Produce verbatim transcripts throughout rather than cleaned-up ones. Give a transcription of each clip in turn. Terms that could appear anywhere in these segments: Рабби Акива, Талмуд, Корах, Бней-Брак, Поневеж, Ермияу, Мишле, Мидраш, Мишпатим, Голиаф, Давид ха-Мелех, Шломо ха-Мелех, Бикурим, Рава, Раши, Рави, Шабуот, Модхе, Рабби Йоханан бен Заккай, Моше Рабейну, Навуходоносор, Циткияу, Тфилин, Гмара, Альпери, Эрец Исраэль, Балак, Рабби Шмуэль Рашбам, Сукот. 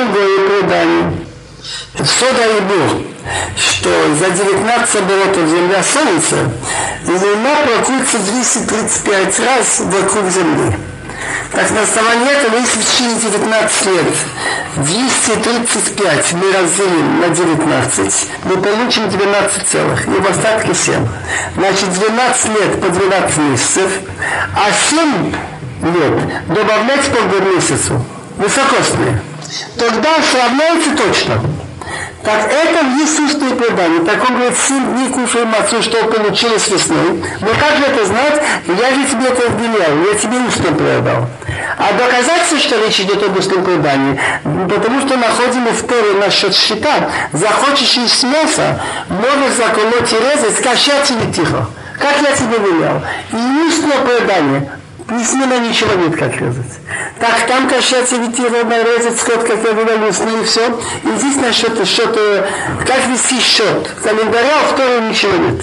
юга и преданию. Все дай Бог, что за девятнадцать оборотов Земля Солнца Луна прокрутится двести тридцать пять раз вокруг Земли. Так на основании этого, если в течение девятнадцати лет двести тридцать пять мы разделим на девятнадцать, мы получим двенадцать целых, и в остатке семь. Значит, двенадцать лет по двенадцать месяцев, а семь лет добавлять полгода месяцу. Высокосные. Тогда сравняется точно. Так это есть устное предание. Так он говорит, сын не кушай мацу, что получилось весной. Но как же это знать? Я же тебе это вменял, я тебе устно предал. А доказательство, что речь идет об устном предании, потому что находим в Торе насчет щита, захочешь из мяса, можешь заколоть и резать, кащать тебе тихо. Как я тебе вменял? И устное предание. Не смело ничего нет, как резать. Так там кащаться, ведь его нарезать, скот, как я говорю, и все. И здесь насчет счета, как вести счет. Календаря, а второго ничего нет.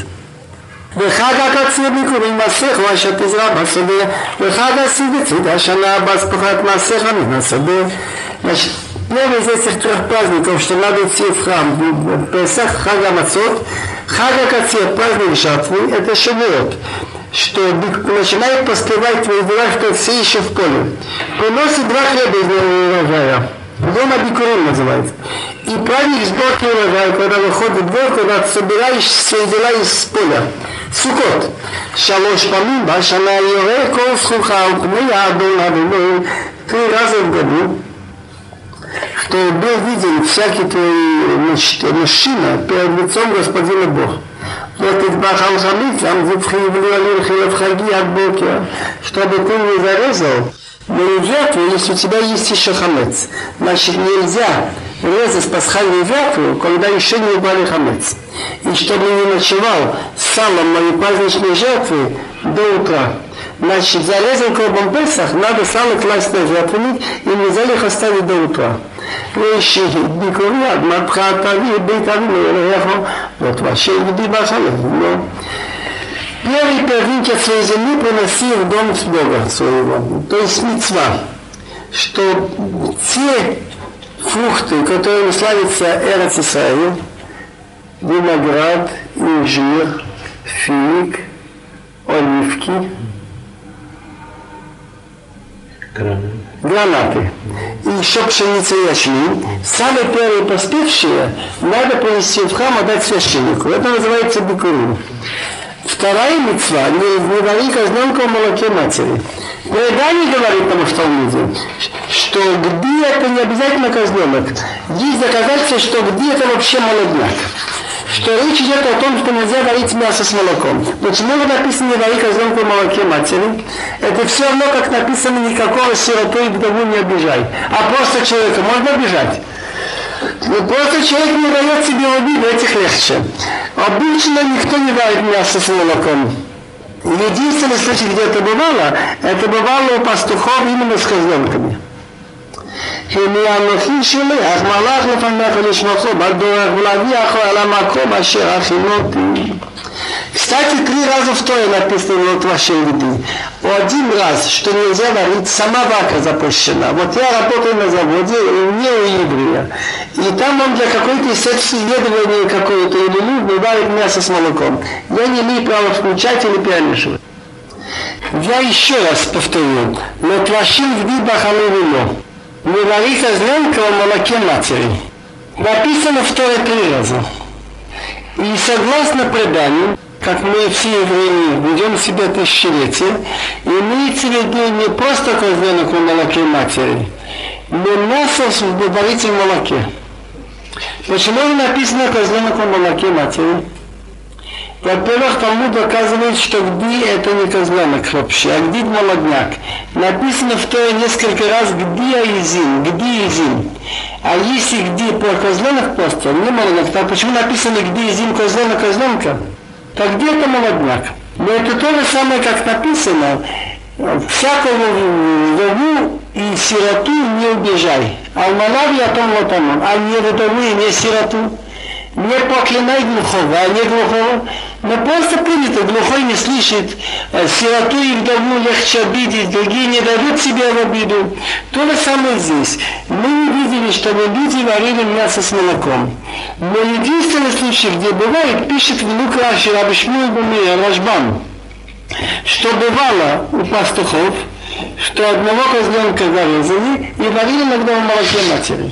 Выхага отсведнику, и масех, ваша тезра, масабе. Выхага сидит, и даже она баспухат масеха, не масабе. Значит, первый из этих трех праздников, что надо идти в храм, в Песах, хага мацот, хага кацет, праздник жатвы, это шабуот. Что начинает поспевать твои дела, что все еще в поле. Приносит два хлеба из урожая. Дома бикурон называется. И праздник сборки урожая, когда выходит двор, когда собираешь свои дела из поля. Сукот. Шалош памим, башана йоре, кол сухау, кмея, дона, дона. Три раза в году, что был виден всякий твой мужчина перед лицом Господина Бога. Вот и бахал хамит, там вхлебнули хлеб от Бога, чтобы ты не зарезал, но вятву, если у тебя есть еще хамец. Значит, нельзя резать пасхальную вятву, когда еще не убрали хамец. И чтобы не ночевал салом моей праздничной жертвы до утра. Значит, зарезал кровом Песах, надо сало класть на жертвенник, и нельзя их оставить до утра. Первый первинки от своей земли приносил в дом с Бога своего. То есть мицва, что те фрукты, которыми славится Эрец Исраэль, виноград, инжир, финик, оливки, гранаты. И еще пшеница и ячмень. Самые первые поспевшие надо принести в храм, отдать священнику. Это называется бикурим. Вторая мицва, не вари козленка в молоке матери. Предание говорит тому, что он видел, что где это не обязательно козленок. Есть доказательство, что где это вообще молодняк. Что речь идет о том, что нельзя варить мясо с молоком. Почему написано «не вари козленку в молоке матери»? Это все равно, как написано «никакого сироту и вдову не обижай». А просто человека можно обижать? Но просто человек не дает себе обиду, этих легче. Обычно никто не варит мясо с молоком. Единственный случай, где это бывало, это бывало у пастухов именно с козленками. Кстати, три раза в Торе написано вот вашей любви. Один раз, что нельзя варить, сама вака запущена. Вот я работаю на заводе, не у еврея. И там он для какой-то исследования какой-то или выбирает мясо с молоком. Я не имею права включать или перемешивать. Я еще раз повторю. Вот вашей любви бахалы вино. Не варить козленка в молоке матери. Написано в Торе три раза. И согласно преданию, как мы все евреи ведем себя тысячелетия, имеется в виду не просто козленок в молоке матери, но мясо в варите в молоке. Почему же написано козленок в молоке матери? Во-первых, Талмуд доказывает, что гди это не козленок вообще, а гди молодняк. Написано в Торе несколько раз гди аизин, гди изин. А если гди про козленок просто, не молодняк, то почему написано гди изин козленок козленка? Так где это молодняк? Но это то же самое, как написано, всякого вдову и сироту не убежай. Алманави о том вот оно, а не вдову и не сироту. Не проклинай глухого, а не глухого. Но просто принято, глухой не слышит, сироту и вдову легче обидеть, другие не дадут себе в обиду. То же самое здесь. Мы не видели говорит, чтобы люди варили мясо с молоком. Но единственный случай, где бывает, пишет внук Раши, Рабби Шмуэль Рашбам, что бывало у пастухов, что одного козленка зарезали и варили иногда в молоке матери.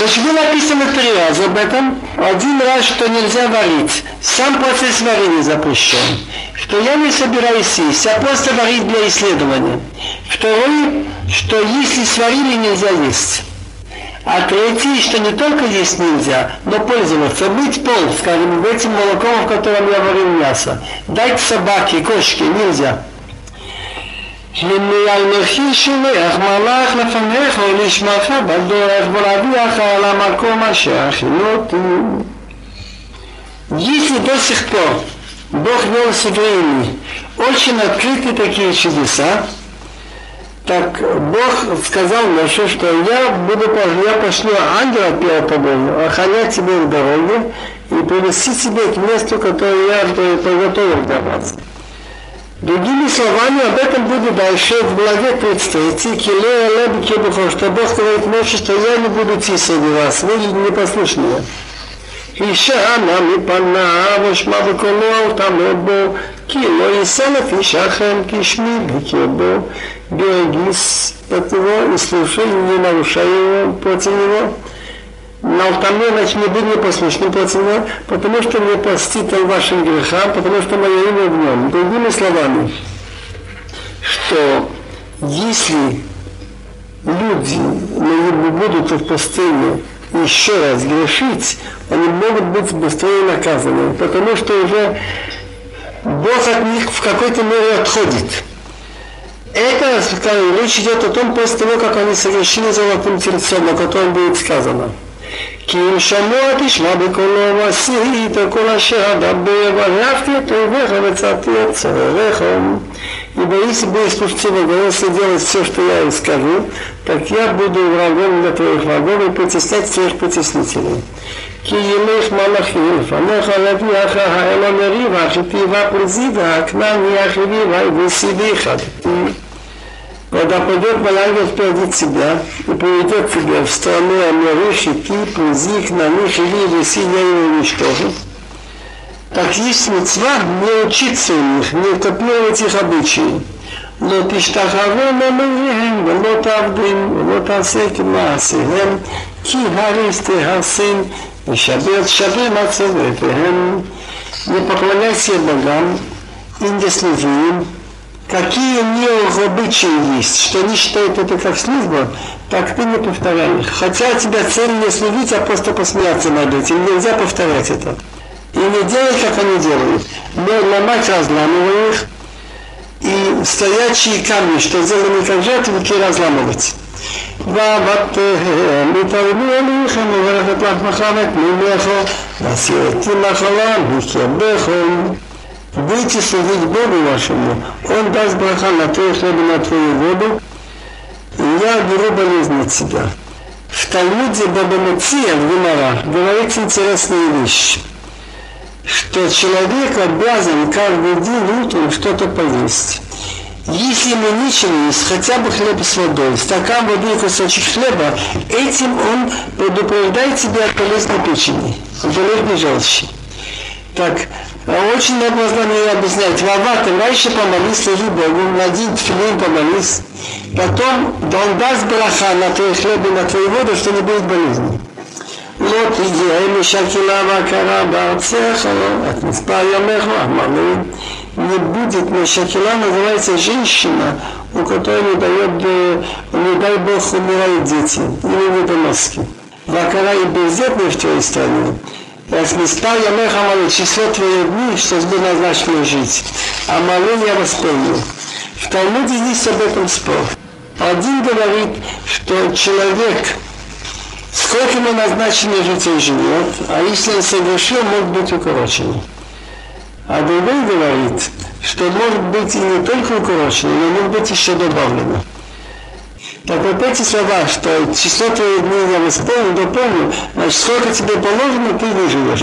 Почему написано три раза об этом? Один раз, что нельзя варить. Сам процесс варения запрещен. Что я не собираюсь есть, а просто варить для исследования. Второй, что если сварили, нельзя есть. А третий, что не только есть нельзя, но пользоваться, мыть пол, скажем, этим молоком, в котором я варил мясо. Дать собаке, кошке нельзя. למלכי שלך מלך לפניך ולשמך בדרך ולהביאך על המקום אשר הכינותי. Если до сих пор Бог вел с евреями очень открыты такие чудеса, так Бог сказал Моше, что я буду, я пошлю ангела от первого побега, охранять тебе в дороге и привести тебе к месту, которое я приготовил для вас. Другими словами, об этом будет дальше в главе тридцать третьей, Килея Леби Кебухов, что Бог говорит Моше, что я не буду идти среди вас, вы непослушные. Еще она не пана, вышма выкунул, там ебо, кило и салов, и шахрам, кишми, бекебо, берегись от него и слушай, не нарушай его против него. На алтаре, значит, не будь непослушным против него, потому что не простит он вашим грехам, потому что мое имя в нем. Другими словами, что если люди будут в пустыне еще раз грешить, они могут быть быстрее наказаны, потому что уже Бог от них в какой-то мере отходит. Это, скажем, речь идет о том, после того, как они совершили золотым тельцом, о котором будет сказано. כי אם שמוע תשמע בקולו ועשית כל אשר אדבר ואהבת את אוהביך וצאתי את צורריך. Ибо если будешь слушать его голос и делать все, что я им скажу, так я буду врагом для твоих врагов и потеснять твоих потеснителей. כי ילך מלאכי לפניך להביאך האל המרי והחיתי והפריזי והכנעני החיבי והיבוסי ואיחד. Когда пойдет Малангел впереди тебя и приведет тебя в страну Амери, Хити, Призик, Нами, Хиви, Веси, я его уничтожу. Так есть митцва не учиться у них, не копировать их обычаи. Но ты штахаву на мэгихэм, вэлот авдым, вэлот асэк маасэхэм, ки харисты хасын, и шабет шабэм ацэвэтэхэм. Не поклоняйся богам, и не служи им. Какие у них обычаи есть, что они считают это как служба, так ты не повторяй их. Хотя у тебя цель не служить, а просто посмеяться над этим. Нельзя повторять это. И не делать, как они делают. Но ломать, разламывая их, и стоячие камни, что сделаны как жертвенники, разламывать. ואהבתיהם יתרבו אליך וברכת לך מחמת ממך ועשייתי מחלם וכבכם. Будете служить Богу вашему, Он даст браха на твой хлеб и на твою воду, и я беру болезнь от тебя. В Талмуде Баба Матья, в Гмара, говорит интересную вещь, что человек обязан каждый день утром что-то поесть. Если ему нечего есть, хотя бы хлеб с водой, стакан воды и кусочек хлеба, этим он предупреждает тебя от болезни печени, от болезни желчи. Так, очень много знания объяснять. Рава, ты раньше помолись, служи Богу, один тфилин помолись. Потом он даст браха на твой хлеб и на твою воду, что не будет болезни. Вот идея Мишакилава Караба Цехала, от Миспайомехва Аманы. Не будет Мишакила, называется женщина, у которой не дает, не дай Бог, умирают дети, или недоноски. Вакара и бездетные в твоей стране. Раз не спал я мехамалу, число твоих дней, что бы назначено жить. А малу я воспомнил. В Талмуде здесь об этом спор. Один говорит, что человек, сколько ему назначено жить, он живет, а если он совершил, может быть укорочен. А другой говорит, что может быть и не только укорочено, но может быть еще добавлено. Так вот эти слова, что число твоих дней я исполнил, дополнил, значит, сколько тебе положено, ты выживешь.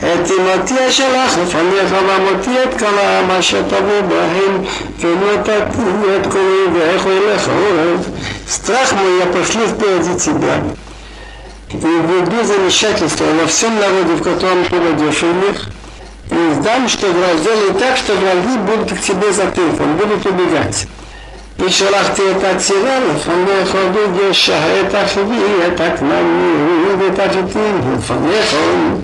Это матья шалах, фанехала матья ткала, маша табу бахим, фенута тиет колы веху и леху. Страх мой я пошлю впереди тебя, и введу замешательство во всем народе, в котором ты войдешь у них, и сдам, что враг делает так, что враги будут к тебе затылком, будут убегать. И шалах ты это от тиранов, анеха удудеша, это ахви, это ахмани, это ахитин, фанеха.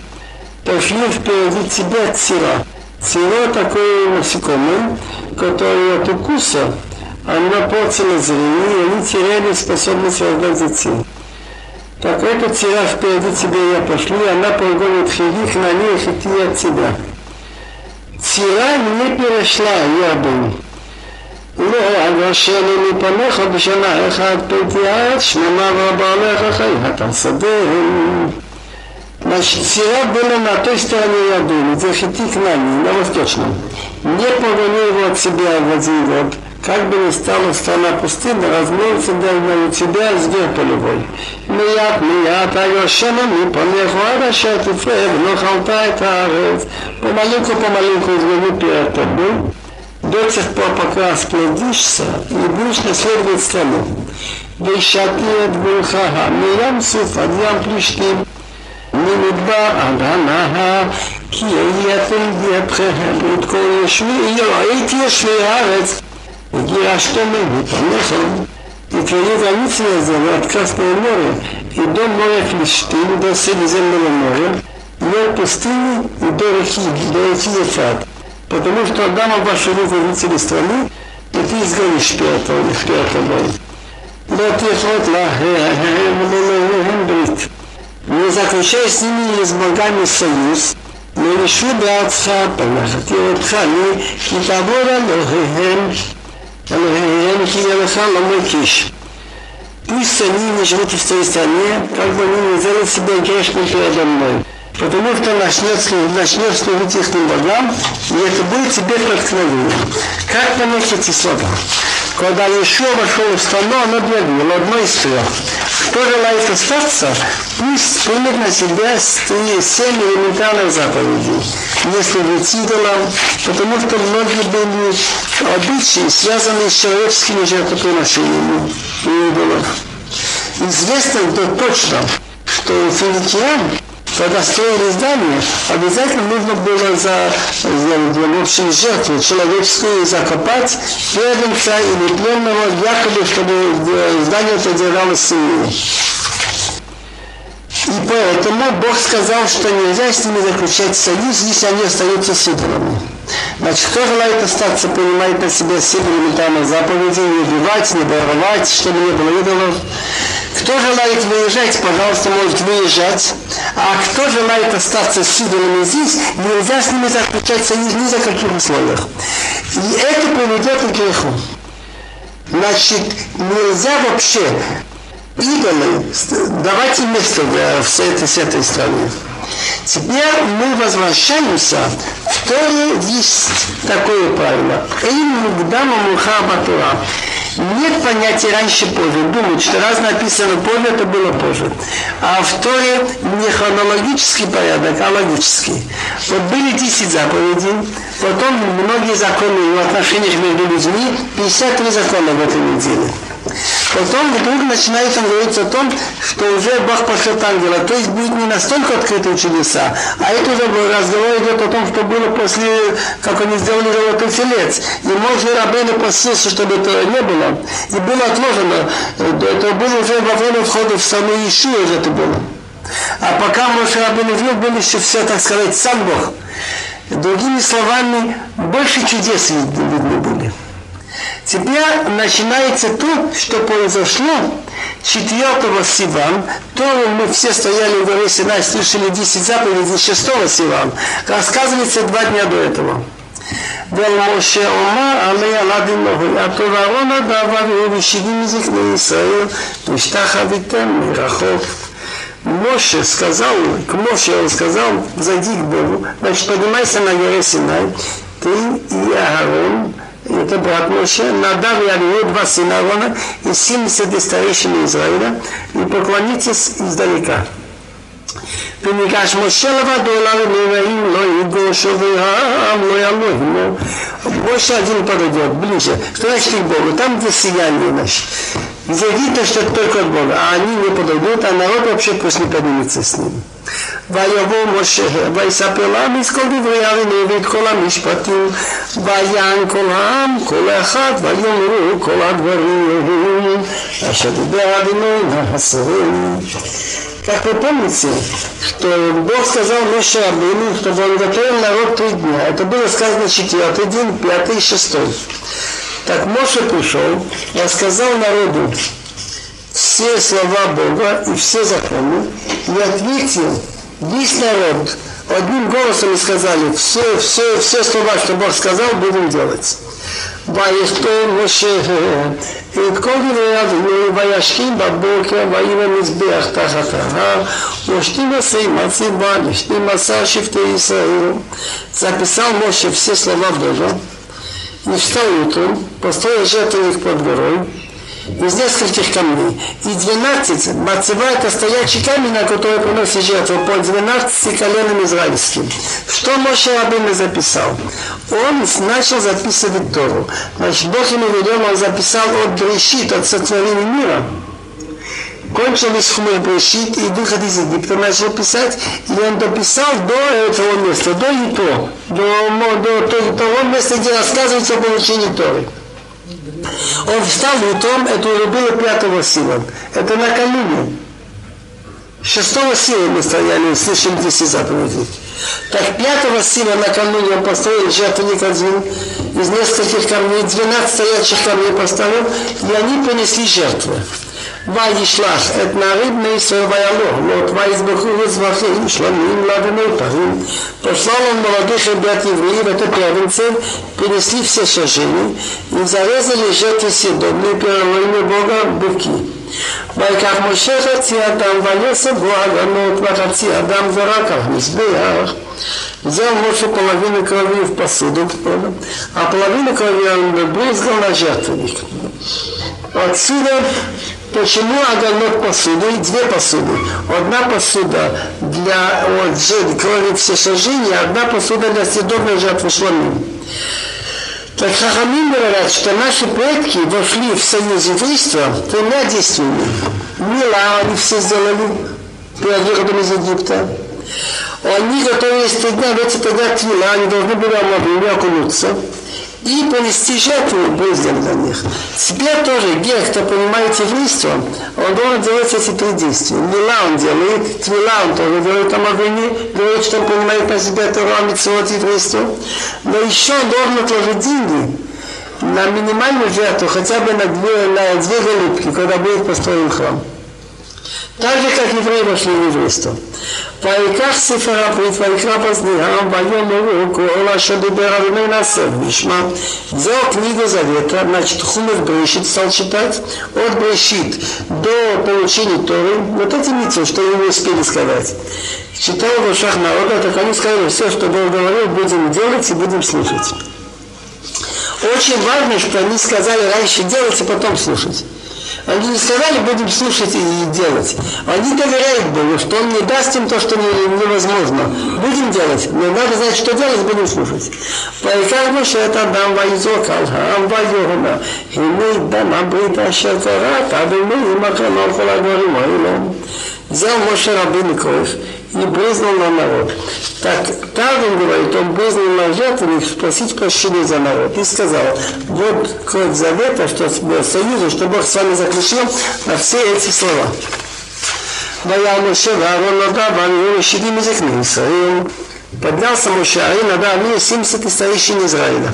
Пошлю впереди тебя цира. Цира такое насекомое, которое от укуса, оно порцило зрение, и они теряли способность раздать детей. Так эту цира впереди тебя я пошлю, и она прогонит хивих на ней хити от тебя. Цира не перешла Ярдань. לא, אגרשי אני מפניך בשנה אחת פתי הארץ, שממה רבה לך חיית השדה. Значит, сила была на той стороне Иордана, где хити к нам, на восточном. Не погони его от себя, Владимир, как бы ни стала страна пустынна, размолится давно у тебя с герполевой. Мият, мият, аграшена, мипанеху, аграша, тифе, но халтает арец. Помаленьку-помаленьку изгони перед тобой. До тех пор, пока сплодишься, и будешь наследовать страну. Вещатни от Гурхага, Миям Суф, Адьям Плюштим, Мимидба, Аданаха, Кириятель Гепхеха, Будкоя Шви, Йоаити Швиарец, Гираштоми, Гипанехам, и твои границы называли от Красного моря, и до моря Плюштим, до Средиземного моря, до пустыни и до реки, до реки Ефрат. Потому что отдам в ваши руки жители страны, и ты изгоришь пятого, их пятого. Да ты ход лахе, не заключай с ними и с богами союз, но решу братца, понахатиротхани, китабора лохехем, лохехем киелеха ламекиш. Пусть они не живут в той стране, как бы они не сделали себя грешным передо мной. Потому что начнешь служить их богам, и это будет тебе проткновение. Как понять эти слова? Когда Иешуа вошел в страну, оно бедно, одно из трех. Кто желает остаться, пусть примет на себя семь элементарных заповедей. Не служить идолам, потому что многие были обычаи, связанные с человеческими жертвоприношениями идолов. Известно, кто точно, что у финикиян, когда строили здание, обязательно нужно было за, за общую жертву человеческую закопать первенца или пленного, якобы, чтобы здание продержалось сильнее. И поэтому Бог сказал, что нельзя с ними заключать союз, если они остаются с идолами. Значит, кто желает остаться, принимает на себя семь элементарных заповедей, не убивать, не воровать, чтобы не было идолов. Кто желает выезжать, пожалуйста, может выезжать. А кто желает остаться с идолами здесь, нельзя с ними заключать союз ни за каких условиях. И это приведет к греху. Значит, нельзя вообще идолы давать им место для всей этой, этой страны. Теперь мы возвращаемся, в Торе есть такое правило. Нет понятия раньше позже. Думают, что раз написано позже, это было позже. А в Торе не хронологический порядок, а логический. Вот были десять заповедей, потом многие законы в отношениях между людьми, пятьдесят три закона в этой неделе. Потом вдруг начинает он говорить о том, что уже Бог пошлет ангела, то есть будет не настолько открытым чудеса, а это уже разговор идет о том, что было после, как они сделали золотой телец, и Моше Рабейну просился, чтобы этого не было, и было отложено, это было уже во время входа в страну Иешуа уже это было. А пока Моше Рабейну жил, был еще все, так сказать, сам Бог. Другими словами, больше чудес видны были. Теперь начинается то, что произошло четвёртого Сиван, то мы все стояли в горе Синай, слышали десять заповедей шестого Сиван, рассказывается два дня до этого. Моше сказал, к Моше он сказал, зайди к Богу, значит, поднимайся на горе Синай, ты и Аарон, это брат Моше, Надав и Авиу, два сына Аарона, и семьдесят старейшин Израиля, и поклонитесь издалека. Пенегаш Моше лавадолар, мираим, лой, гошо, вейам, лой, алой. Больше один подойдет, ближе. Что значит к Богу? Там, где сияние наше. Завидно, что это только от Бога, а они не подойдут, а народ вообще пусть не поднимется с ним. ויבוא משה ויספר לעם את כל דברי אבינו ואת כל המשפטים ויען כל העם כל אחד ויאמרו כל הדברים אשר דיבר אבינו נעשו. Как вы помните, что Бог сказал Моше Рабейну, чтобы он готовил народ три дня. Это было сказано четвертый день, пятый и шестой. Так Моше пришел, рассказал народу все слова Бога и все законы, и ответил весь народ. Одним голосом сказали, все, все, все слова, что Бог сказал, будем делать. ויכתוב משה את כל דברי אבינו וישכין בבוקר ויהי המזבח תחת ההר ושנים עשר מצבה לשנים עשר שבטי ישראל. Записал Моше все слова Бога, и встал утром, построил жертвенник под горой из нескольких камней. И двенадцать, мацева это стоячий камень, на который приносит жертву, по двенадцати коленам израильским. Что Моше Рабейну записал? Он начал записывать Тору. Значит, Бог ему велел, он записал от Брешит, от сотворения мира. Кончились Хумы Брешит и выход из Египта, начал писать, и он дописал до этого места, до Ито, до, до, до того места, где рассказывается о получении Торы. Он встал утром, это уже было пятого сила, это накануне. Шестого сила мы стояли, слышим десять заповедей. Так пятого сила накануне он построил жертвенник один, из нескольких камней, двенадцать стоящих камней поставил, и они принесли жертвы. וישלח את נערי בני ישראל וילוך, לוט ויזבחו לזבחים, שלמים לאבינו פרים. Послал он молодых ребят евреев, это первенцы, принесли все сожжения и зарезали жертвы съедобные перед именем Бога быки. ויקח משה חצי אדם ויוסף בו עגלות וחצי אדם זרק על המזבח. Взял Моше половину крови в посуду, а половину крови он брызгал на жертвенник. Отсюда почему огонок посуды, две посуды? Одна посуда для вот, жертв, крови всесожжения, одна посуда для съедобной жертвы шломим. Так хахамим говорят, что наши предки вошли в союз еврейства тремя действиями. Мила они все сделали перед выходом из Египта. Они готовились три дня, в эти три дня твила, они должны были омовлены, окунуться. И понести жертву брызгом для них. Теперь тоже гех, кто понимает еврейство, он должен делать эти три действия. Мила он делает, твила он тоже делает омовение, говорит, что он понимает на себя Тора, мицвот еврейства. Но еще он должен отложить деньги на минимальную жертву, хотя бы на две, на две голубки, когда будет построен храм. Так же, как евреи вошли в еврейство. ויקח ספר הברית ויקרא בזניעם ויאמרו כל אשר דיבר אבינו נעשה ונשמע. זו книга Завета, значит, Хумев Брешит стал читать, от Брешит до получения Торы, вот эти мицвы, что ему успели сказать. Читал в ушах народа, так они сказали, все, что Бог говорил, будем делать и будем слушать. Очень важно, что они сказали раньше делать и потом слушать. Они не сказали, будем слушать и делать. Они доверяют Богу, что Он не даст им то, что невозможно. Будем делать, но надо знать, что делать, будем слушать. Поэтому Моше это дам вайзок алхам вайона, и мы дам обрыта шертерат, а мы им оконал фолагорим айлом. Взял Моше Рабейну кровь и брызнул на народ. Так Таргум говорит, он брызнул на жертвенник спросить прощения за народ. И сказал, вот кровь завета, что союза, что Бог с вами заключил на все эти слова. Поднялся Моше Аарон, Надав, семьдесят из старейшин Израиля.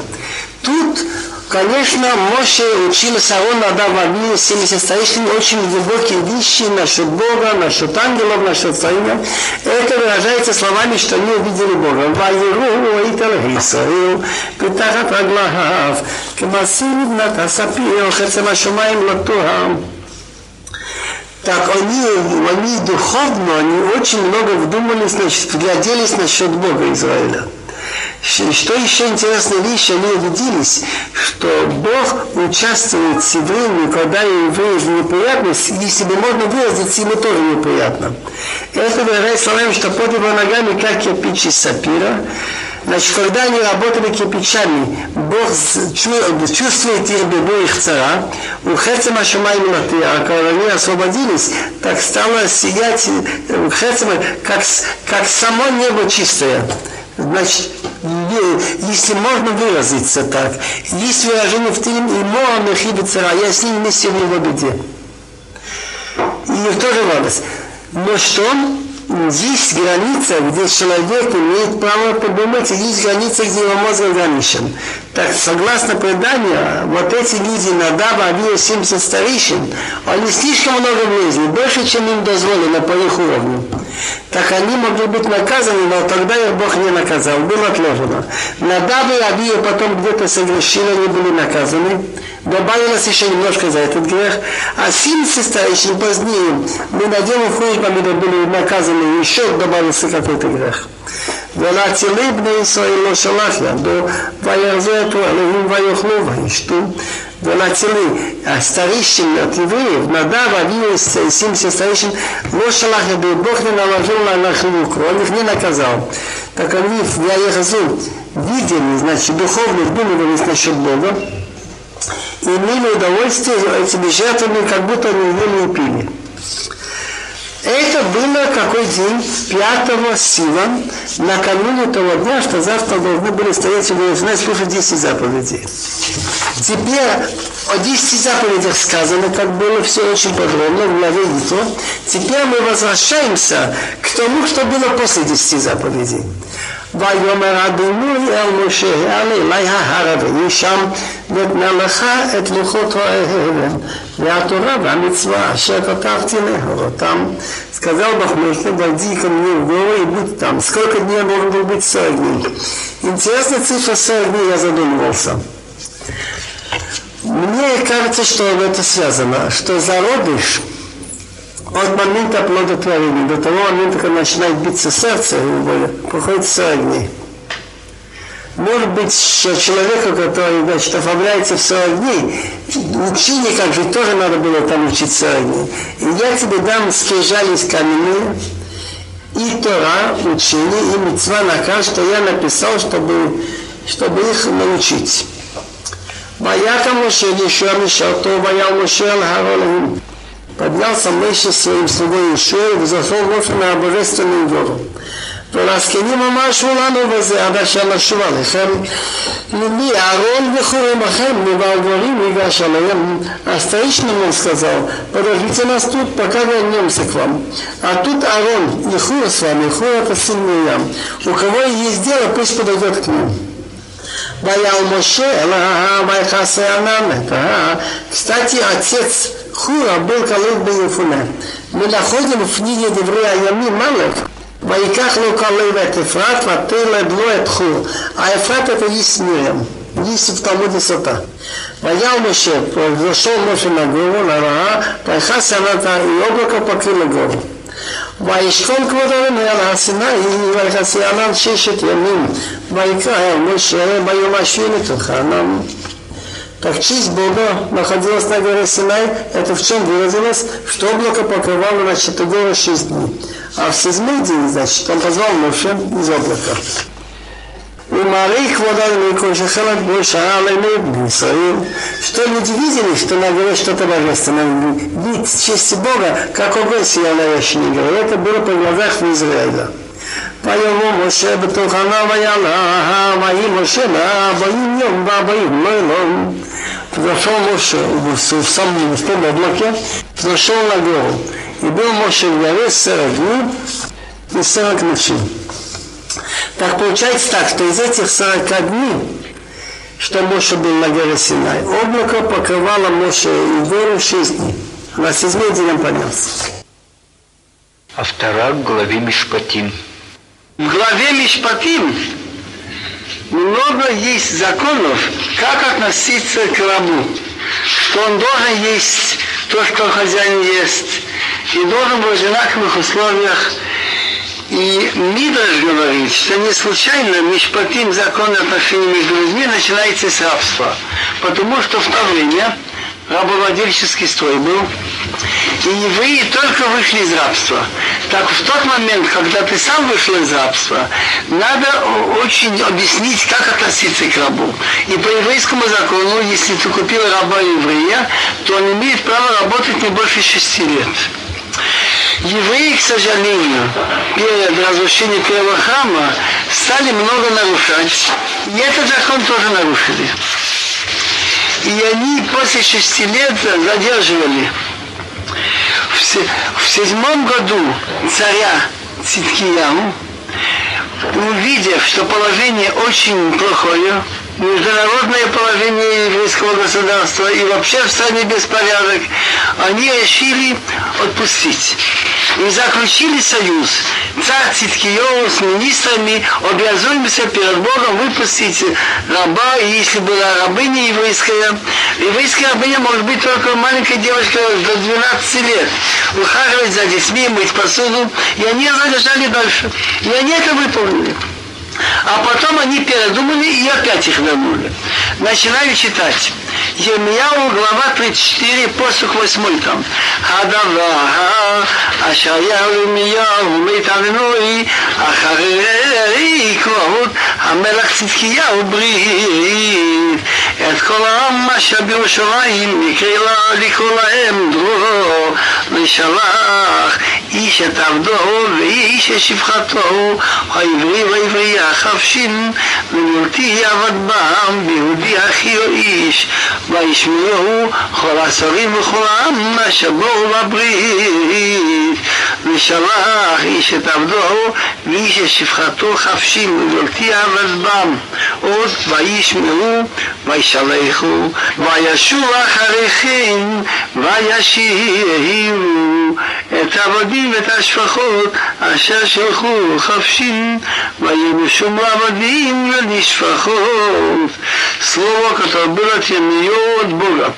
Тут, конечно, Моше учил Сарон, Надав, Авию, семьдесят старейшин очень глубокие вещи насчет Бога, насчет ангелов, насчет царя. Это выражается словами, что они увидели Бога. Вайеру, Италгей, Сарил, Питахат, Аглахав, Кемасиль, Натасапио, Хецемашумаем, Латухам. Так они, они духовно, они очень много вдумались, значит, вгляделись насчет Бога Израиля. Что еще интересная вещь, они убедились, что Бог участвует с евреями, когда евреи в неприятности, если бы можно выразиться, ему тоже неприятно. Это выражает словами, что под его ногами, как кирпич из сапира, Значит, когда они работали кирпичами, Бог чувствует их беду, их цара, у херца машума и маты, а когда они освободились, так стало сиять херцем, как, как само небо чистое. Значит, если можно выразиться так, есть выражение в Тилим, и мора мехиба цара, я с ним вместе в его беде. И никто же радость. Но что? Есть граница, где человек имеет право подумать, и есть граница, где его мозг ограничен. Так, согласно преданию, вот эти люди на Даба семьдесят старейшин, они слишком много влезли, больше, чем им дозволено по их уровню. Так они могли быть наказаны, но тогда их Бог не наказал, было отложено. На Даба и Абия потом где-то согрешили, они были наказаны. Добавилось еще немножко за этот грех. А семьдесят старейшин позднее, мы надеем, уходим, когда были наказаны, еще добавился какой-то грех. ולהצילי בני ישראל לא שלח ידו, וירזו אותו עליהם ויאכלו וישתו. ולהצילי, הסטרישים, הטבעים, נדב, אביו, семьдесят סטרישים, לא שלח ידו, בוח ננלזו להנחלוק, הוא נכנין הכזר. תקניף והיחזות, видели, значит, духовно вдумывались насчет Бога, имели удовольствие этими жертвами, как будто они ели и пили. Это было какой день? пятого сива, накануне того дня, что завтра должны были стоять у Голиафа и слушать десять заповедей. Теперь о десяти заповедях сказано, как было все очень подробно, в главе не то. Теперь мы возвращаемся к тому, что было после десяти заповедей. ויאמר אדוני אל משה העלה אלי ההר וישם נתנה לך את לוחות האבן והתורה והמצווה אשר כתבתי להורותם. сказал Бог Моисею, дойди ко мне в гору и будь там. Сколько дней должен быть? сорок дней. Интересная цифра сорок дней, я задумывался. Мне кажется, что это связано, что зародыш от момента плодотворения до того момента, когда начинает биться сердце, проходит сорок дней. Может быть, человеку, который, значит, оформляется в сорок дней, учение, как же, тоже надо было там учить сорок дней. И я тебе дам скрижали из каменные, и Тора, учение, и мицва наказ, что я написал, чтобы, чтобы их научить. Ваяка Моше Ешуа Мишато, ваял Моше Аль-Харолим. Поднялся Моисей своим слугой Ишуа и взошел вновь на божественную гору. ולהזכנים המשהו לנו בזה עד אשר נשובה לכם למי ארון וחורמכם ובעבורים יגש עליהם הסטרישנו מוסקזר подождите нас тут, пока вернемся к вам. А тут Арон и Хур с вами, Хур это сын Мирьям. У кого есть дело, пусть подойдет к ним. ויעל משה אל ההר ויכסה ענן את ההר. Кстати, отец Хура был колен бен Йефуне. Мы находим в книге Деврея Ями Малек Вайках лукалей вет Эфрат, ватыле дло эт Хур. А Эфрат это есть Мирьям, есть в Талмуде сота. Ваял Моше, зашел вновь на гору, на Раа, поехался она, и облако покрыло гору. Ваишкон квадарен эла асина, и вайхаси анан шешет ямин. Вайка эл Моше, ваюмашвили туханам. Так честь Бога находилась на горе Синай, это в чем выразилось, что облако покрывало, значит, гору шесть дней. А в седьмой день, значит, он позвал Моше из облака. Что люди видели, что на горе что-то божественное, вид чести Бога, как огонь сиял на вершине горы. Это было по глазах в Израиле. ויאמר משה בתוכנה ויעלה, ויהי משה בארבעים יום וארבעים לילה. Взошел Моше в самом низком облаке, взошел на гору. И был Моше в горе сорок дней и сорок ночей. Так получается так, что из этих сорока дней, что Моше был на горе Синай, облако покрывало Моше и гору шесть дней. На седьмой день он поднялся. Автора в главе Мишпатим. В главе Мишпатим много есть законов, как относиться к рабу, что он должен есть то, что хозяин ест, и должен в одинаковых условиях. И Мидраш говорит, что не случайно Мишпатим, закон отношений между людьми, начинается с рабства, потому что в то время рабовладельческий строй был, и И евреи только вышли из рабства. Так в тот момент, когда ты сам вышел из рабства, надо очень объяснить, как относиться к рабу. И по еврейскому закону, если ты купил раба еврея, то он имеет право работать не больше шести лет. Евреи, к сожалению, перед разрушением первого храма стали много нарушать, и этот закон тоже нарушили. И они после шести лет задерживали. В седьмом году царя Циткияу, увидев, что положение очень плохое, международное положение еврейского государства и вообще в стране беспорядок, они решили отпустить. И заключили союз. Царь Циткияу с министрами обязуемся перед Богом выпустить раба, и если была рабыня еврейская, еврейская рабыня может быть только маленькая девочка до двенадцати лет, ухаживать за детьми, мыть посуду, и они задержали дальше. И они это выполнили. А потом они передумали и опять их вернули. Начинаю читать. Ермияу, глава тридцать четыре, посух восемь там. Хадава, ашаяу, мияу, митануи, ахари, кваут, амелах Циткияу брит. את כל העם אשר בירושלים יקרא לקרוא להם דרור ושלח איש את עבדו ואיש את שפחתו העברי והעברי החפשים ומיעוטי עבד בעם ויהודי אחי או איש וישמיעו כל השרים וכל העם אשר בואו בברית ושלח איש את עבדו ואיש את שפחתו חפשים ומיעוטי עבד בעם עוד וישמיעו וישלחו וישו אחריכם וישירו את העבדים ואת השפחות אשר שלחו חפשים וימשו מעבדים ונשפחות. Слово, которое было Ермияу от Бога.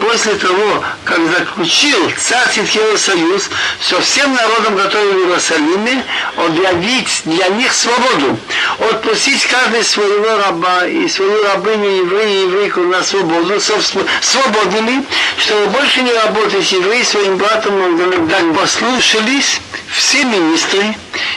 После того, как заключил царь Циткияу союз со всем народом, который в Иерусалиме, объявить для них свободу, отпустить каждый своего раба и свою рабыню, еврея и еврейку на свободу, свободными, чтобы больше не работать евреи своим братом, так послушались все министры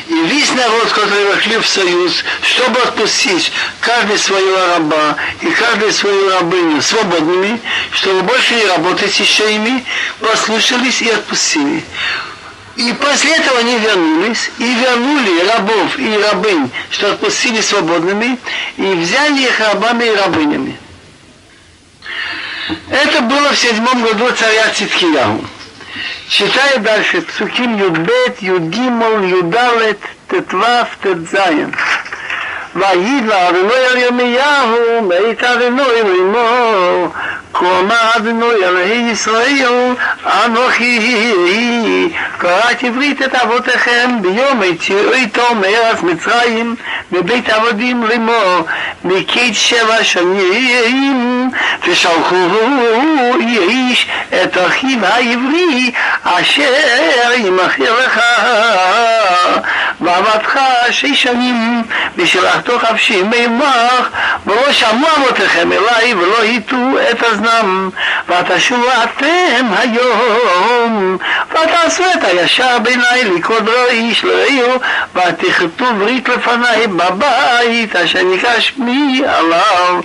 и весь народ, который вошли в союз, чтобы отпустить каждый своего раба и каждую свою рабыню свободными, чтобы больше не работать еще ими, послушались и отпустили. И после этого они вернулись, и вернули рабов и рабынь, что отпустили свободными, и взяли их рабами и рабынями. Это было в седьмом году царя Циткияу. Читаю дальше. Псуким Юдбет, Юдгимол, Юдалет, Тетвав, Тетзаин. ויהי לאדוני אל ירמיהו מאת אדוני לאמור כה אמר אדוני אלוהי ישראל אנוכי קראתי ברית את אבותיכם ביום היציאתם מארץ מצרים מבית עבדים לאמור מקץ שבע שנים ושלחו איש את אחיו העברי אשר עם אחיך ועבדך שש שנים ושלחתו חפשי ממך ולא שמעו אבותיכם אליי ולא הטו את אזנם ותשובו אתם היום ותעשו את הישר בעיני לקרוא איש לרעהו ותכתבו ברית לפני בבית אשר נקרא שמי עליו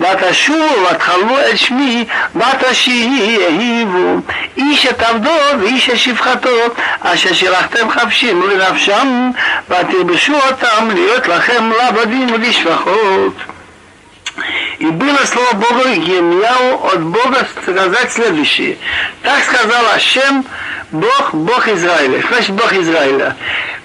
ותשובו ותחללו את שמי ותשיבו איש את עבדו ואיש את שפחתו אשר שלחתם חפשים לנפשם ותלבשו אותם להיות לכם לעבדים ולשפחות. И было слово Бога Ермияу от Бога сказать следующее. Так сказал Ашем, Бог, Бог Израиля. Значит, Бог Израиля.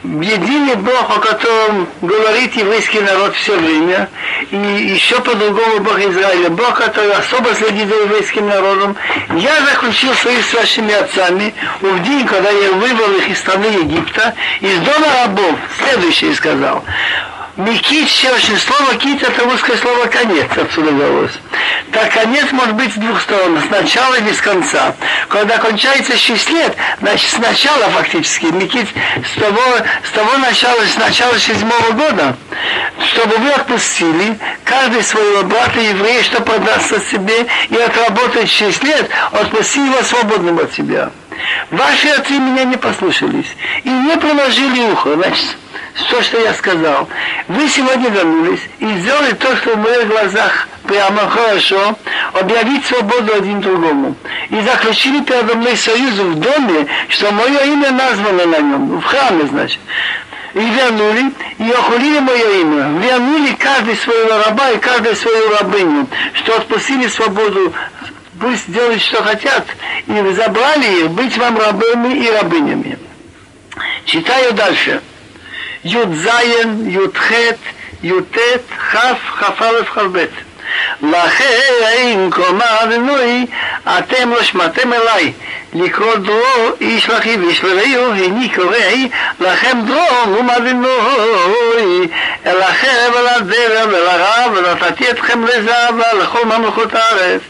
Единый Бог, о котором говорит еврейский народ все время. И еще по-другому Бог Израиля. Бог, который особо следит за еврейским народом. Я заключил союз с вашими отцами в день, когда я вывел их из страны Египта, из дома рабов. Следующее сказал. Микит, очень слово кит, это русское слово конец, отсюда удалось. Так конец может быть с двух сторон, с начала и с конца. Когда кончается шесть лет, значит с начала фактически, микит, с того, с того начала, с начала седьмого года, чтобы вы отпустили каждый своего брата еврея, что поддастся себе, и отработает шесть лет, отпусти его свободным от себя. Ваши отцы меня не послушались и не приложили ухо. Значит, то, что я сказал. Вы сегодня вернулись и сделали то, что в моих глазах прямо хорошо, объявить свободу один другому. И заключили передо мной союз в доме, что мое имя названо на нем, в храме, значит. И вернули, и охулили мое имя. Вернули каждый своего раба и каждую свою рабыню, что отпустили свободу, пусть делают, что хотят, и забрали их быть вам рабами и рабынями. Читаю дальше. Юдзаен, Юдхет, Ютет, Хав, Хафалев, Хавбет. Лахейн, Кома, Виной, Атем, Лошматем, Элай. Ликродро, Ишлахи, Вишлевею, Никорей, Лахем, Дром, Ума, Виной. Элахев, Эладера, Эларав, Элататет, Хемлезав, Элахом, Амухутарес.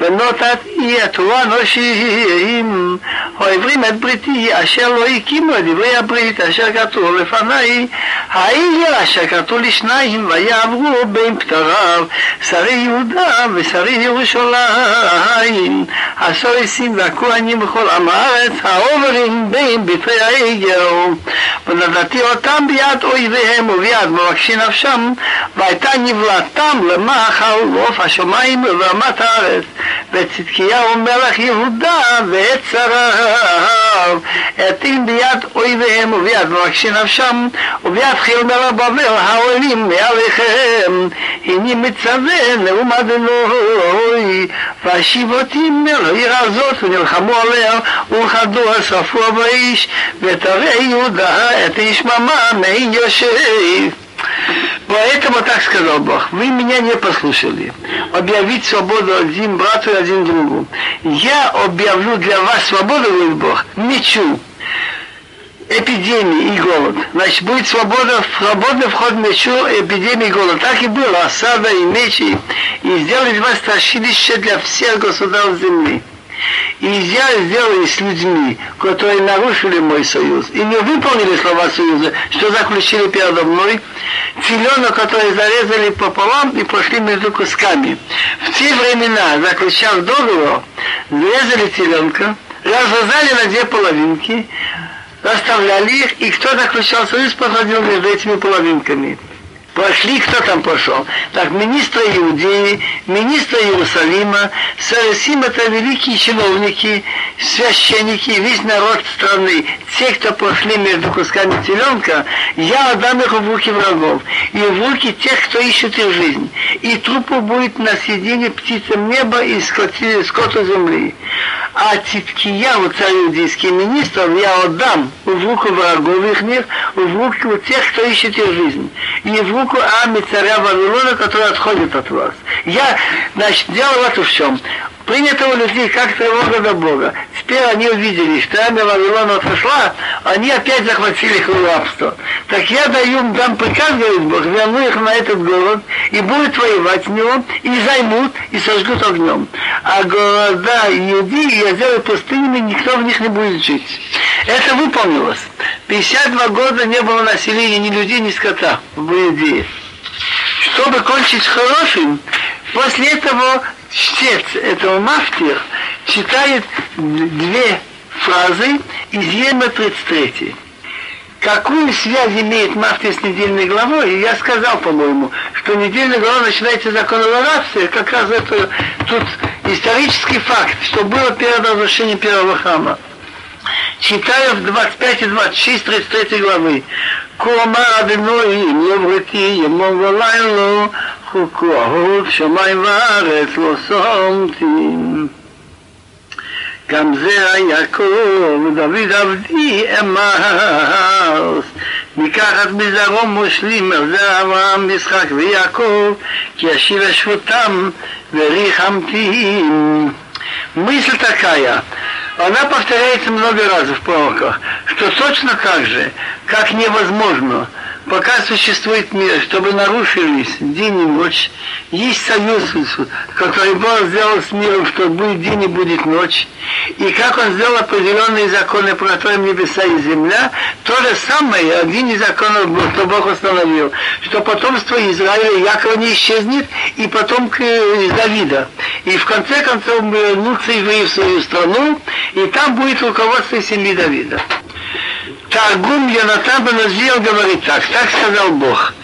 ונותת אי התורה נושיעים, העברים את בריתי, אשר לא הקימו את דברי הברית, אשר כתוב לפניי, העיר אשר כתוב לשניים, ויעברו בין פטריו, שרי יהודה ושרי ירושלים, הסוריסים והכוהנים בכל עם הארץ, העוברים בין בפרי העיר, ונתתי אותם ביד אויביהם וביד מבקשי נפשם, והייתה נבלתם למחל לעוף השמיים ולרמת הארץ. וצדקיהו מלך יהודה ואת שריו העתים ביד אויביהם וביד מבקשי נפשם וביד חיל מלך בבל העולים מעליכם הנה מצווה נאום אדוני ואשיב אותי מהעיר הזאת ונלחמו עליה ולכדו השרפו באש ותראה יהודה את איש ממה מעין יושב. Поэтому так сказал Бог, вы меня не послушали. Объявить свободу один брату и один другу. Я объявлю для вас свободу, говорит Бог, мечу, эпидемии и голод. Значит, будет свобода, свободный вход мечу, эпидемии и голод. Так и было, осада и мечи. И сделали вас страшилище для всех государств земли. И я сделаю с людьми, которые нарушили мой союз и не выполнили слова союза, что заключили передо мной, теленок, который зарезали пополам и пошли между кусками. В те времена, заключав договор, зарезали теленка, разрезали на две половинки, расставляли их, и кто заключал союз, проходил между этими половинками. Пошли, кто там пошел? Так, министры Иудеи, министры Иерусалима, Сарасим, это великие чиновники, священники, весь народ страны, те, кто пошли между кусками теленка, я отдам их в руки врагов, и в руки тех, кто ищет их жизнь. И трупу будет на съедение птицам неба и скоту земли. А Циткияу, царь иудейский министр, я отдам в руку врагов их, в руку тех, кто ищет их жизнь. И в руку армии царя Вавилона, который отходит от вас. Я, значит, дело вот в чем. Принято у людей как тревога до Бога. Теперь они увидели, что армия Вавилона отошла, они опять захватили их в рабство. Так я даю, дам приказ, говорит Бог, верну их на этот город, и будут воевать с него, и займут, и сожгут огнем. А города Иудеи я сделаю пустынями, никто в них не будет жить. Это выполнилось. пятьдесят два года не было населения ни людей, ни скота в Иудее. Чтобы кончить хорошим, после этого чтец этого мафтир читает две фразы из Ема тридцать три. Какую связь имеет мафтир с недельной главой? Я сказал, по-моему, что недельная глава начинается с закона рабства, как раз это тут исторический факт, что было перед разрушением первого храма. Читаю в двадцать пять и двадцать шесть, тридцать третьей главы. Кома адыноим, леврити, емонголайлу, хукуаху, шамай варец, лосомтим. Гамзеа Яков, Давид Авди, Эмас. Никахат мизаром мушлим, Эрзеа Авраам, Исхак, Вияков, Киашива Швутам, Верихамтим. Мысль такая. Она повторяется много раз в пророках, что точно так же, как невозможно Пока существует мир, чтобы нарушились день и ночь, есть союз, который Бог сделал с миром, что будет день и будет ночь. И как Он сделал определенные законы, про которые небеса и земля, то же самое, один из законов, что Бог установил, что потомство Израиля Якова не исчезнет, и потом к Давида. И в конце концов вернутся евреи в свою страну, и там будет руководство семьи Давида. Таргум Йонатан бен Узиэль говорит так, так сказал Бог.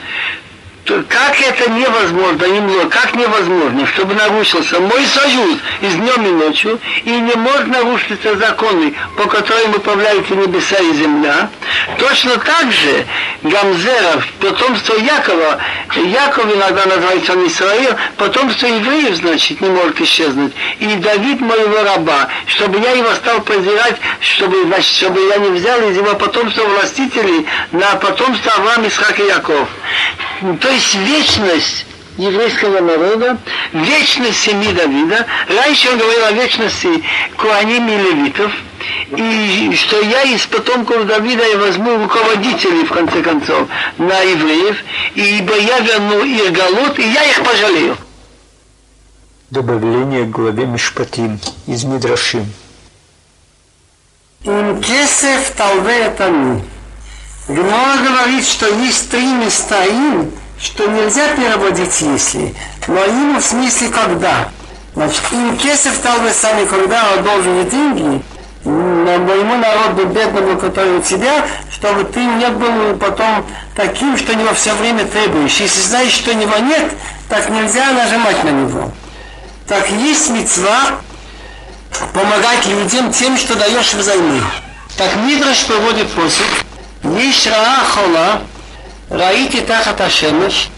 Как это невозможно, немного, как невозможно, чтобы нарушился мой союз и днем и ночью, и не может нарушиться законы, по которым управляются небеса и земля, точно так же Гамзеров, потомство Якова, Яков иногда называется он Исраил, потомство евреев, значит, не может исчезнуть, и Давид моего раба, чтобы я его стал презирать, чтобы, значит, чтобы я не взял из его потомства властителей на потомство Авраам, Исхак и Яков. То есть вечность еврейского народа, вечность семьи Давида. Раньше он говорил о вечности коаним и левитов, и что я из потомков Давида я возьму руководителей, в конце концов, на евреев, ибо я верну их галут, и я их пожалею. Добавление к главе Мишпатим из Мидрашим. Им кесев талве таму. Гмара говорит, что есть три места им, что нельзя переводить «если», но им в смысле «когда». Значит, им кесев талбе сами, когда он должен деньги, моему народу бедному, который у тебя, чтобы ты не был потом таким, что него все время требуешь. Если знаешь, что него нет, так нельзя нажимать на него. Так есть мицва помогать людям тем, что даешь взаймы. Так Мидраш приводит посуд. Есть раа хола, раити тахат ашемеш,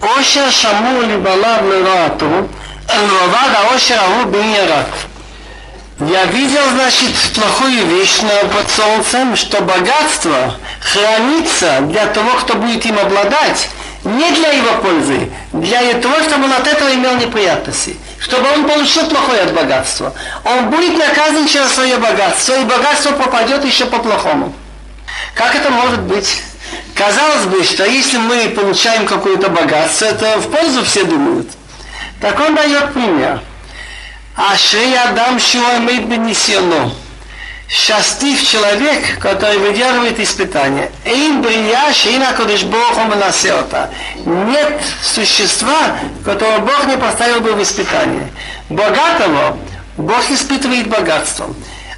ошер шаму либалав лераату, лавада ошер агу бинерат. Я видел, значит, плохую вещь под солнцем, что богатство хранится для того, кто будет им обладать, не для его пользы, для того, чтобы он от этого имел неприятности, чтобы он получил плохое от богатства. Он будет наказан через свое богатство, и богатство попадет еще по-плохому. Как это может быть? Казалось бы, что если мы получаем какое-то богатство, это в пользу все думают. Так он дает пример. Ашри адам шуамей бенисино. Счастлив человек, который выдерживает испытания. Эйн брияш, эйн акодыш бохом насеота. Нет существа, которого Бог не поставил бы в испытание. Богатого Бог испытывает богатством.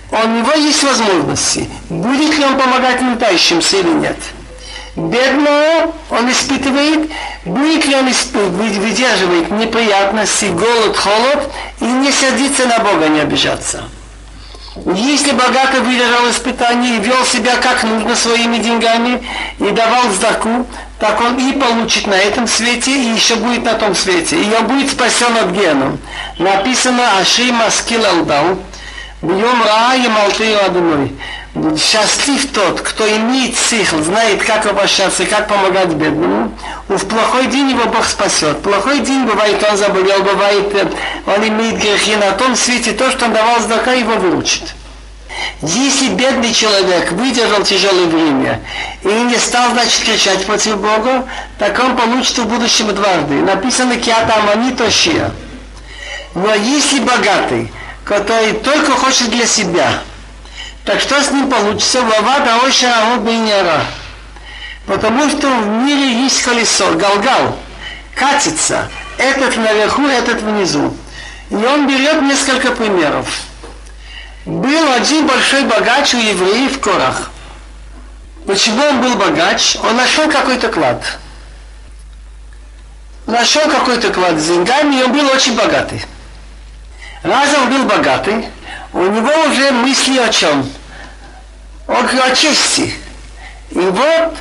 У него есть возможности. Будет ли он помогать нуждающимся или нет? Бедного он испытывает. Будет ли он испытывает, выдерживает неприятности, голод, холод и не сердиться на Бога, не обижаться. Если богатый выдержал испытание и вел себя как нужно своими деньгами и давал сдаку, так он и получит на этом свете, и еще будет на том свете. И он будет спасен от геном. Написано «Аши маскил алдау». Бьем раа и малтею одной. Счастлив тот, кто имеет сихл, знает, как обращаться и как помогать бедному. В плохой день его Бог спасет. Плохой день бывает, он заболел, бывает, он имеет грехи на том свете, то, что он давал сдака, его выручит. Если бедный человек выдержал тяжелое время и не стал, значит, кричать против Бога, так он получит в будущем дважды. Написано «Киата аманито шия». Но если богатый, который только хочет для себя. Так что с ним получится? Лавада оша агубинера. Потому что в мире есть колесо, галгал, катится. Этот наверху, этот внизу. И он берет несколько примеров. Был один большой богач у евреев в Корах. Почему он был богач? Он нашел какой-то клад. Нашел какой-то клад с деньгами, и он был очень богатый. Раз он был богатый, у него уже мысли о чем? О, о чести. И вот,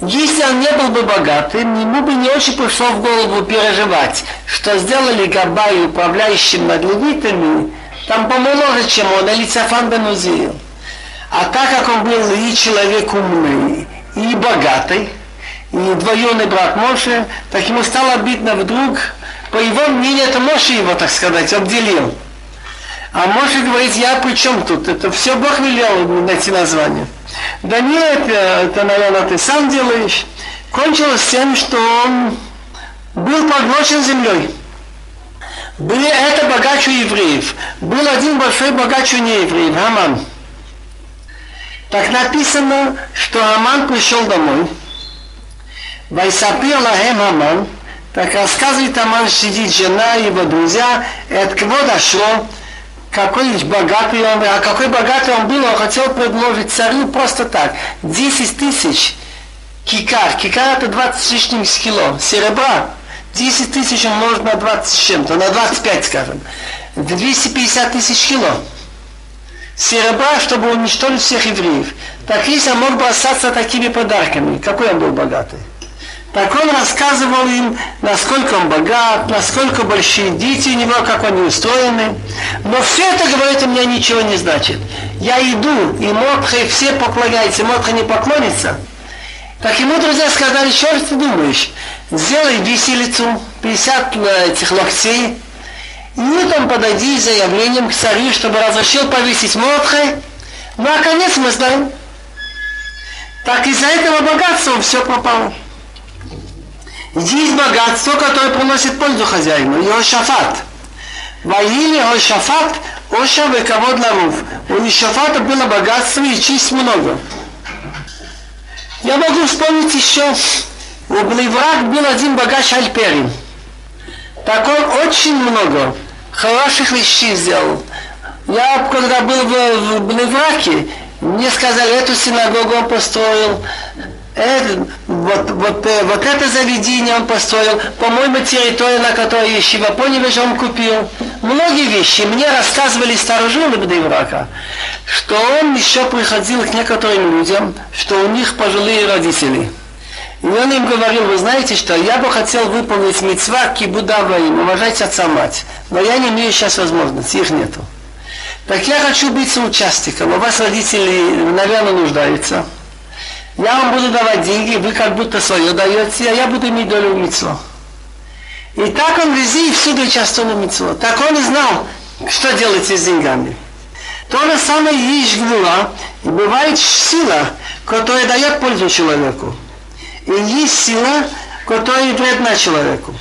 если он не был бы богатым, ему бы не очень пришло в голову переживать, что сделали Габай управляющим над левитами, там помоложе, чем он, или Цафан бен Узиэль. А так как он был и человек умный, и богатый, и двоюродный брат Моше, так ему стало обидно вдруг. По его мнению, это Моше его, так сказать, обделил. А Моше говорит, я при чем тут? Это все Бог велел найти название. Да нет, это, наверное, ты сам делаешь. кончилось тем, что он был поглощен землей. Были это богач у евреев. Был один большой богач у неевреев, Аман. Так написано, что Аман пришел домой. Вайсапир лахэм Аман. Так рассказывает Аман, сидит жена, его друзья, и от кого дошло, какой богатый он был. А какой богатый он был, он хотел предложить царю просто так. десять тысяч кикар. Кикар это двадцать с лишним кило серебра. десять тысяч умножить на двадцать с чем-то, на двадцать пять, скажем. двести пятьдесят тысяч кило серебра, чтобы уничтожить всех евреев. Так если он мог бросаться такими подарками, какой он был богатый. Так он рассказывал им, насколько он богат, насколько большие дети у него, как они устроены. Но все это, говорит, у меня ничего не значит. Я иду, и Модхе все поклоняются, Модхе не поклонится. Так ему друзья сказали, что ты думаешь, сделай виселицу, пятьдесят этих локтей, и утром подойди с заявлением к царю, чтобы разрешил повесить Модхе. Ну а конец мы знаем. Так из-за этого богатства все пропало. Есть богатство, которое приносит пользу хозяину. Иошафат. Ваили Иошафат, Оша вековод ларув. У Иошафата было богатство и честь много. Я могу вспомнить еще, у Бней-Брак был один богач Альпери. Так он очень много хороших вещей сделал. Я когда был в, в Бней-Браке, мне сказали, эту синагогу он построил, это, вот, вот, вот это заведение он построил, по-моему, территорию, на которой ешива Поневеж он купил. Многие вещи. Мне рассказывали старожилы Бней-Брака, что он еще приходил к некоторым людям, что у них пожилые родители. И он им говорил, вы знаете что, я бы хотел выполнить мицва кибудаваим, уважать отца-мать, но я не имею сейчас возможности, их нету. Так я хочу быть соучастником, у вас родители, наверное, нуждаются. Я вам буду давать деньги, вы как будто свое даете, а я буду иметь долю в мицво. И так он везде и всюду участвовал в мицво. Так он и знал, что делать с деньгами. То же самое есть гвула, и бывает сила, которая дает пользу человеку. И есть сила, которая вредна человеку.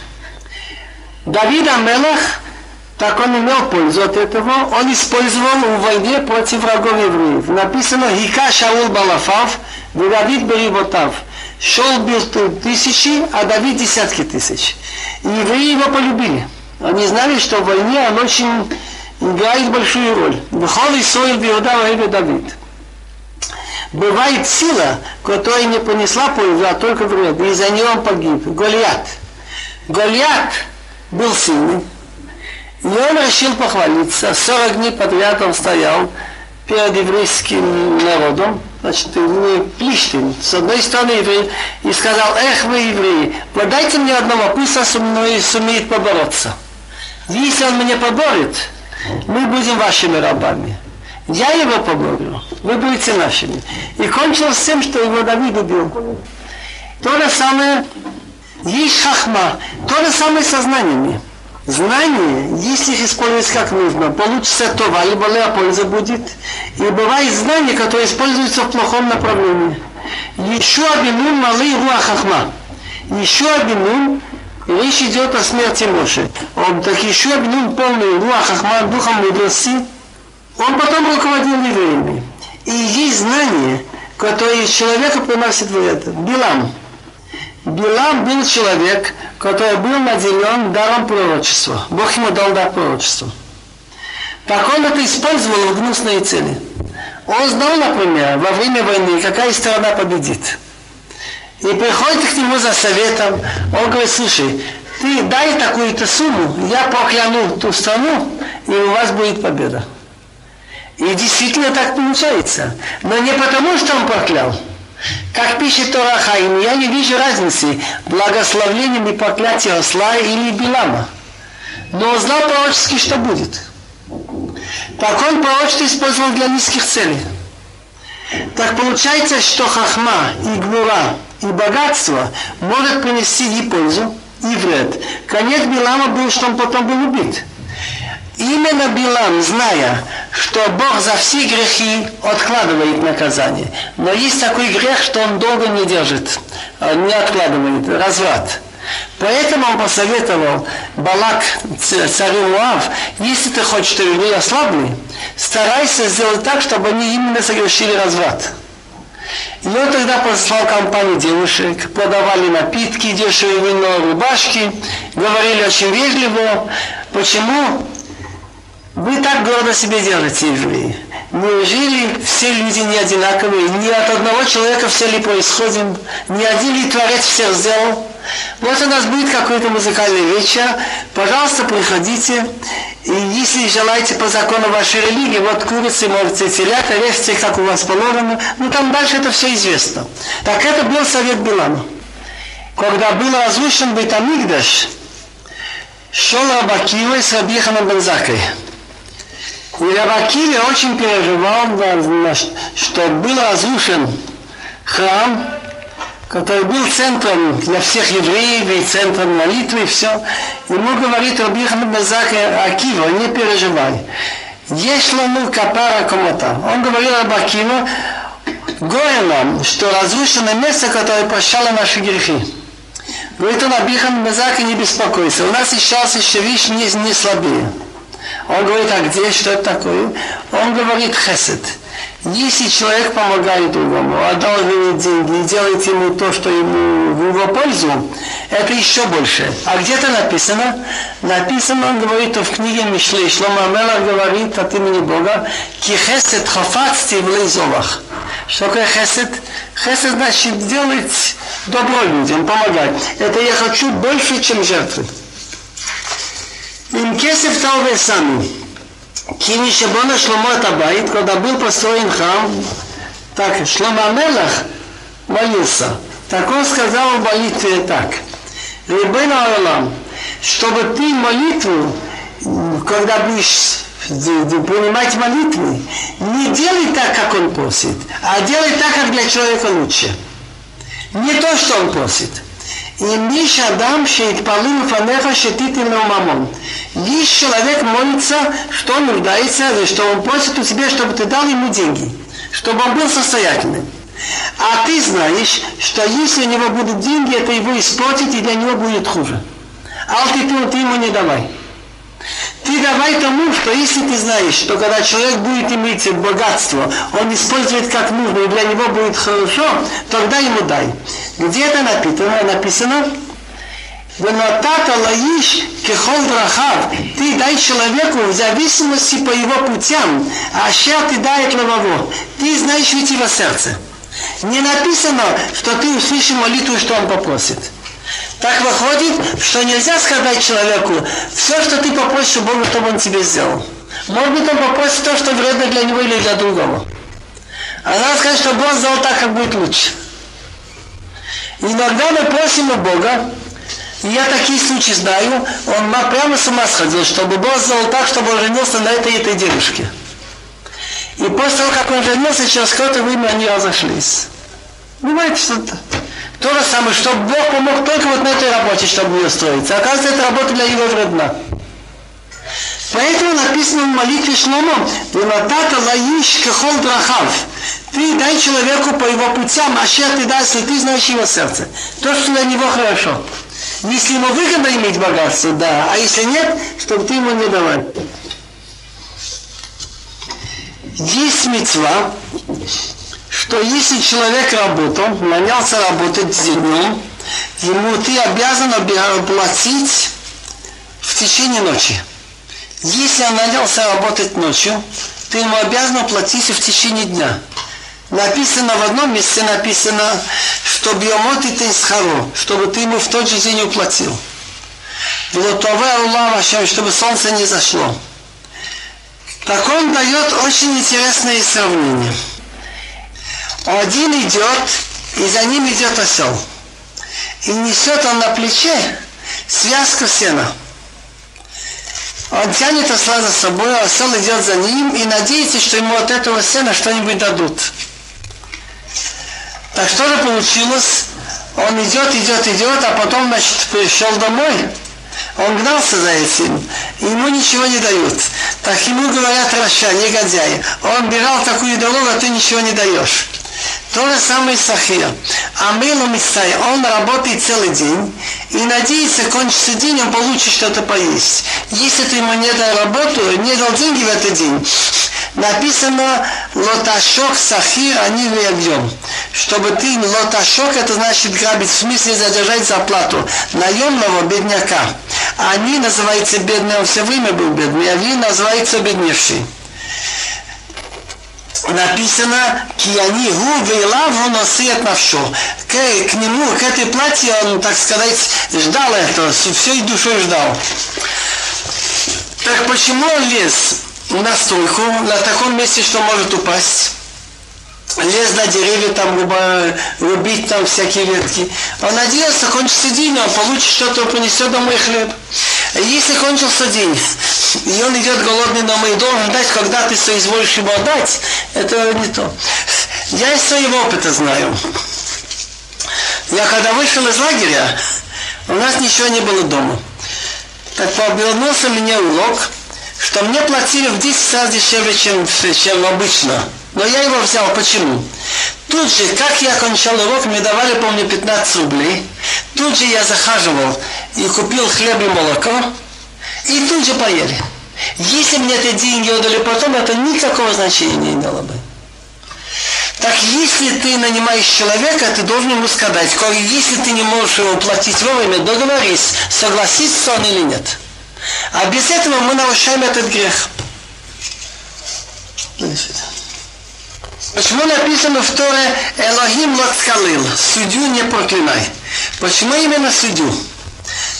Давид ха-Мелех, так он имел пользу от этого, он использовал в войне против врагов евреев. Написано «Хика Шаул Балафав, и Давид Бериботав». Шаул бил тысячи, а Давид десятки тысяч. И евреи его полюбили. Они знали, что в войне он очень играет большую роль. «Вхол и соил Биуда Реве Давид». Бывает сила, которая не понесла пользу, а только вред. И за нее он погиб. Голиаф. Голиаф был сильный. И он решил похвалиться. сорок дней подряд он стоял перед еврейским народом, значит, не плещем, с одной стороны евреи, и сказал, эх вы евреи, подайте мне одного, пусть он со мной сумеет побороться. Если он меня поборет, мы будем вашими рабами. Я его поборю, вы будете нашими. И кончилось тем, что его Давид убил. То же самое есть хахма, то же самое со знаниями. Знания, если их использовать как нужно, получится то, либо польза будет. И бывают знания, которые используются в плохом направлении. Еще обинум малы руахахма. Еще обинум, речь идет о смерти Моше. Он так еще обинум полный руахахма, духом мудрости. Он потом руководил евреями. И есть знания, которые человеку приносят вред. Билам. Билам был человек, который был наделен даром пророчества. Бог ему дал дар пророчества. Так он это использовал в гнусные цели. Он знал, например, во время войны, какая страна победит. И приходит к нему за советом. Он говорит, слушай, ты дай такую-то сумму, я прокляну ту страну, и у вас будет победа. И действительно так получается. Но не потому, что он проклял. Как пишет Тора, я не вижу разницы благословением и проклятия осла или Билама. Но он знал пророчески, что будет. Так он пророчество использовал для низких целей. Так получается, что хахма, и гнура, и богатство может принести и пользу, и вред. Конец Билама был, что он потом был убит. Именно Билам, зная, что Бог за все грехи откладывает наказание. Но есть такой грех, что он долго не держит, он не откладывает, разврат. Поэтому он посоветовал Балак, царю Моав, если ты хочешь, чтобы люди ослабли, старайся сделать так, чтобы они именно совершили разврат. И он тогда послал компанию девушек, продавали напитки, дешевое вино, рубашки, говорили очень вежливо. Почему вы так гордо себе делаете, евреи? Неужели все люди не одинаковые? Не от одного человека все ли происходим? Не один ли Творец всех сделал? Вот у нас будет какой-то музыкальный вечер. Пожалуйста, приходите. И если желаете по закону вашей религии, вот курицы, можете телят, режьте, как у вас положено. Ну там дальше это все известно. Так это был совет Билама. Когда был разрушен Бейт-Амикдаш, шел Рабби Акива с Рабби Йохананом бен Заккай. И Рабби Акива очень переживал, что был разрушен храм, который был центром для всех евреев и центром молитвы, и все. Ему говорит Рабби Йоханан бен Заккай: Акива, не переживай. Есть лану капара комота. Он говорил об Акива: горе нам, что разрушено место, которое прощало наши грехи. Говорит он Рабби Йоханан бен Заккай: не беспокойся, у нас сейчас еще вещь не, не слабее. Он говорит: а где, что это такое? Он говорит: хесед. Если человек помогает другому, одалживает деньги и делает ему то, что ему в его пользу, это еще больше. А где-то написано, написано, он говорит в книге Мишле, Шломо ха-Мелех говорит от имени Бога: «Ки хесед хафацти в лейзовах». Что такое хесед? Хесед значит делать добро людям, помогать. Это я хочу больше, чем жертвы. Им кесев талве сами. Кинишебона Шломо Табаит, когда был построен храм, так Шломо ха-Мелех молился. Так он сказал в молитве так: Рибейну ха-Олам, чтобы ты молитву, когда будешь принимать молитвы, не делай так, как он просит, а делай так, как для человека лучше. Не то, что он просит. И лишь Адам, шеитпалим фанеха, шетитимеу мамон. Лишь человек молится, что он нуждается, что он просит у тебя, чтобы ты дал ему деньги, чтобы он был состоятельным. А ты знаешь, что если у него будут деньги, это его испортит, и для него будет хуже. А ты, ты ему не давай. Ты давай тому, что если ты знаешь, что когда человек будет иметь богатство, он использует как нужно, и для него будет хорошо, тогда ему дай. Где это написано? Написано: «Гонатата лаиш кехол драхав». Ты дай человеку в зависимости по его путям, а ща ты дай от лававо. Ты знаешь ведь его сердце. Не написано, что ты услышишь молитву, что он попросит. Так выходит, что нельзя сказать человеку: все, что ты попросишь у Бога, чтобы он тебе сделал. Может быть, он попросит то, что вредно для него или для другого. А надо сказать, что Бог сделал так, как будет лучше. Иногда мы просим у Бога, и я такие случаи знаю, он прямо с ума сходил, чтобы Бог сделал так, чтобы он женился на этой и этой девушке. И после того, как он женился, через какое-то время они разошлись. Бывает что-то. То же самое, чтобы Бог помог только вот на этой работе, чтобы ее устроиться. Оказывается, эта работа для него вредна. Поэтому написано в молитве Шломо: «Венатата лаиш кехол драхав». Ты дай человеку по его путям, а ща ты дай, если ты знаешь его сердце. То, что для него хорошо. Если ему выгодно иметь богатство, да, а если нет, чтобы ты ему не давал. Есть мицва, что если человек работал, нанялся работать днем, ему ты обязан платить в течение ночи. Если он нанялся работать ночью, ты ему обязан платить и в течение дня. Написано в одном месте, написано, что биомоти ты схоро, чтобы ты ему в тот же день уплатил. Чтобы солнце не зашло. Так он дает очень интересные сравнения. Один идет, и за ним идет осел. И несет он на плече связку сена. Он тянет осла за собой, а осел идет за ним и надеется, что ему от этого сена что-нибудь дадут. Так что же получилось? Он идет, идет, идет, а потом, значит, пришел домой. Он гнался за этим, ему ничего не дают. Так ему говорят Раша, негодяи, он бежал такую дорогу, а ты ничего не даешь. То же самое с Сахиром. Амелу Мисай, он работает целый день и надеется, кончится день, он получит что-то поесть. Если ты ему не дал работу, не дал деньги в этот день, написано лоташок сахир, они в объем. Чтобы ты лоташок, это значит грабить, в смысле задержать зарплату наемного бедняка. Они называются бедные, он все время был бедный, а они называются бедневший. Написано, кияни гу вейлаву носит навшо. К, к нему, к этой платье он, так сказать, ждал этого, всей душой ждал. Так почему он лез настойку, на таком месте, что может упасть? Лез на деревья, там рубить там всякие ветки. Он надеялся, кончится день, он получит что-то, понесет домой хлеб. Если кончился день, и он идет голодный домой, и должен ждать, когда ты соизволишь ему отдать, это не то. Я из своего опыта знаю. Я когда вышел из лагеря, у нас ничего не было дома. Так повернулся мне улог, что мне платили в десять раз дешевле, чем, чем обычно. Но я его взял. Почему? Тут же, как я кончал урок, мне давали, помню, пятнадцать рублей. Тут же я захаживал и купил хлеб и молоко. И тут же поели. Если мне эти деньги отдали потом, это никакого значения не имело бы. Так если ты нанимаешь человека, ты должен ему сказать, если ты не можешь его платить вовремя, договорись, согласится он или нет. А без этого мы нарушаем этот грех. Почему написано в Торе «Элохим лоцкалил» – «Судью не проклинай». Почему именно судью?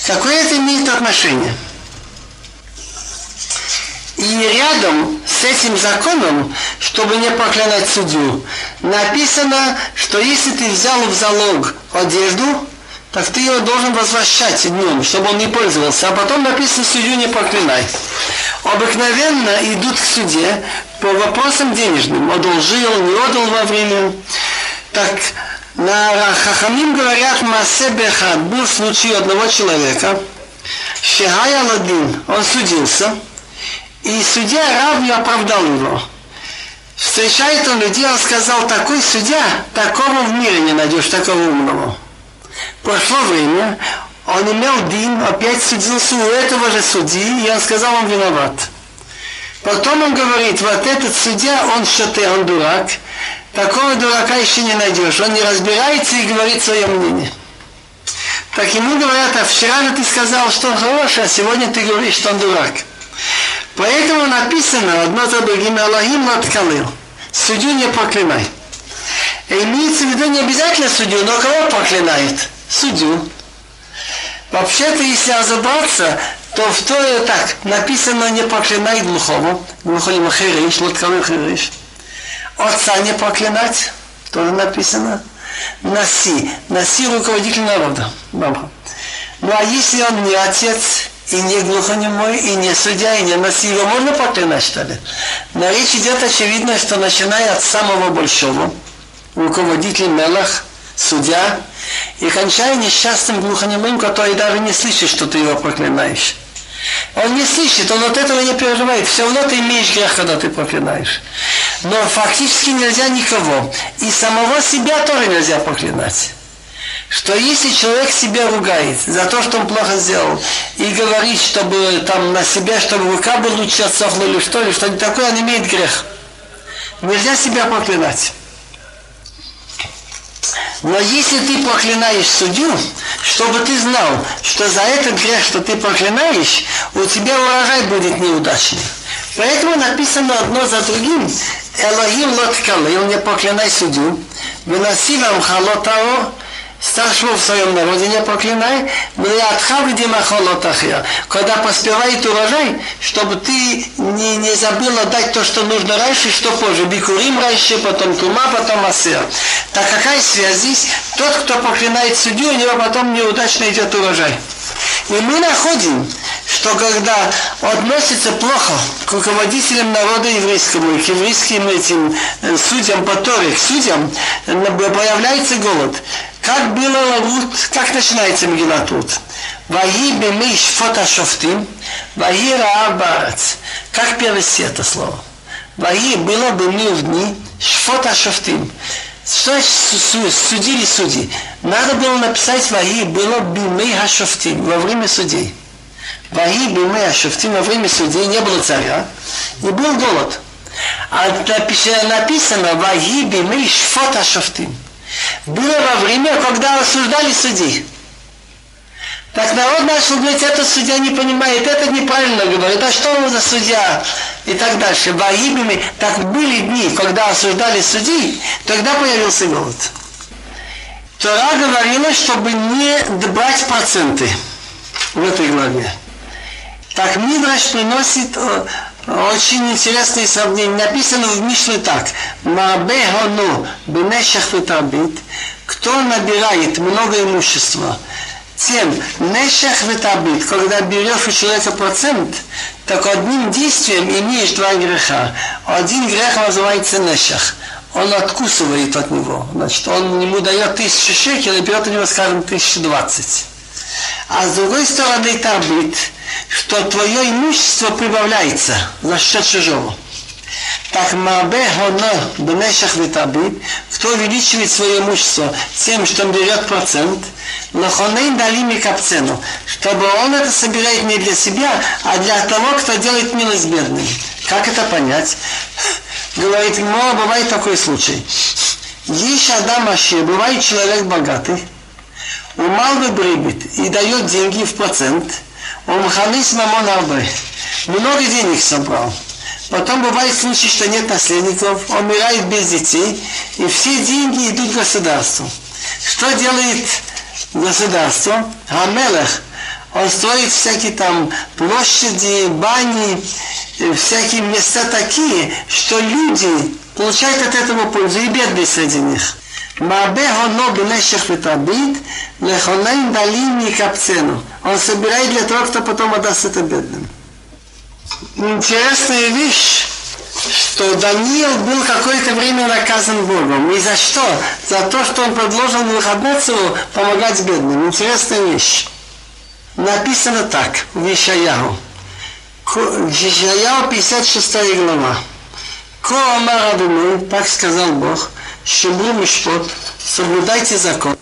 Какое это имеет отношение? И рядом с этим законом, чтобы не проклинать судью, написано, что если ты взял в залог одежду, так ты его должен возвращать днем, чтобы он не пользовался. А потом написано «Судью не проклинай». Обыкновенно идут к суде по вопросам денежным. Одолжил, не отдал во время. Так, на Хахамим говорят «Маасе бехад» – был случай одного человека. Шехай Аладдин, он судился. И судья Рави оправдал его. Встречает он людей, он сказал «Такой судья, такого в мире не найдешь, такого умного». Прошло время, он имел дин, опять судился у этого же судьи, и он сказал, он виноват. Потом он говорит, вот этот судья, он шоте, он дурак, такого дурака еще не найдешь, он не разбирается и говорит свое мнение. Так ему говорят, а вчера же ты сказал, что он хороший, а сегодня ты говоришь, что он дурак. Поэтому написано, одно за другим, Аллахим лоткалил, судью не проклинай. Имеется в виду не обязательно судью, но кого проклинает? Судью. Вообще-то, если разобраться, то в Торе так, написано не проклинай глухого, глухому хериш, лоткалу хериш. Отца не проклинать, тоже написано. Наси, наси руководитель народа. Баба. Ну а если он не отец, и не глухонемой, и не судья, и не наси, его можно проклинать, что ли? Но речь идет очевидно, что начиная от самого большого, руководитель Мелах, судья, и кончая несчастным глухонемым, который даже не слышит, что ты его проклинаешь. Он не слышит, он от этого не переживает, все равно ты имеешь грех, когда ты проклинаешь. Но фактически нельзя никого, и самого себя тоже нельзя проклинать. Что если человек себя ругает за то, что он плохо сделал, и говорит, чтобы там на себя, чтобы рука бы лучше отсохла или что, или что-нибудь такое, он имеет грех. Нельзя себя проклинать. Но если ты проклинаешь судью, чтобы ты знал, что за этот грех, что ты проклинаешь, у тебя урожай будет неудачный. Поэтому написано одно за другим, «Элохим лоткалил, не проклинай судью, выноси вам халотао, старшего в своем народе не проклинай, когда поспевает урожай, чтобы ты не, не забыл отдать то, что нужно раньше, что позже. Бикурим раньше, потом тума, потом асер». Так какая связь здесь? Тот, кто проклинает судью, у него потом неудачно идет урожай. И мы находим, что когда относится плохо к руководителям народа еврейскому, к еврейским этим судьям, по Торе, к судьям, появляется голод. Как было Руд, как начинается Мегилат Руд? Ваги бемиш фотошофтим, ваги раабарац. Как перевести это слово? Ваги было бы мне в дни шфотошофтим. Что судили судьи? Надо было написать ваги было бемей хашофтим, во время судей. Ваги бемей хашофтим, во время судей не было царя, не был голод. А написано ваги бемей шфотошофтим. Было во время, когда осуждали судей. Так народ начал говорить, этот судья не понимает, этот неправильно говорит, а что он за судья? И так дальше. Ваибами, так были дни, когда осуждали судей, тогда появился голод. Тора говорила, чтобы не брать проценты в этой главе. Так Мидраш приносит очень интересные сравнения. Написано в Мишле так. Маабехону бенешах витабит. Кто набирает много имущества, тем нешах витабит. Когда берешь у человека процент, так одним действием имеешь два греха. Один грех называется нешах. Он откусывает от него. Значит, он ему дает тысячу шекелей и берет у него, скажем, тысячу двадцать. А с другой стороны табит, что твое имущество прибавляется за счет чужого. Так мабе хоно бнешах витабит, кто увеличивает свое имущество тем, что он берет процент, лохонейн далими капцену, чтобы он это собирает не для себя, а для того, кто делает милость бедным. Как это понять? Говорит, мол, бывает такой случай. Ешь адам ашир, бывает человек богатый, умал бы брибит и дает деньги в процент, умханис мамон арбе, много денег собрал. Потом бывает случай, что нет наследников, умирает без детей, и все деньги идут государству. Что делает государство? Ха-Мелех, он строит всякие там площади, бани, всякие места такие, что люди получают от этого пользу, и бедные среди них. Он собирает для того, кто потом отдаст это бедным. Интересная вещь, что Даниил был какое-то время наказан Богом. И за что? За то, что он предложил Навуходоносору помогать бедным. Интересная вещь. Написано так в Ишайяу. Ишайяу пятьдесят шестая глава. Ко омар Адонай, так сказал Бог, шибру мишпот, соблюдайте закон.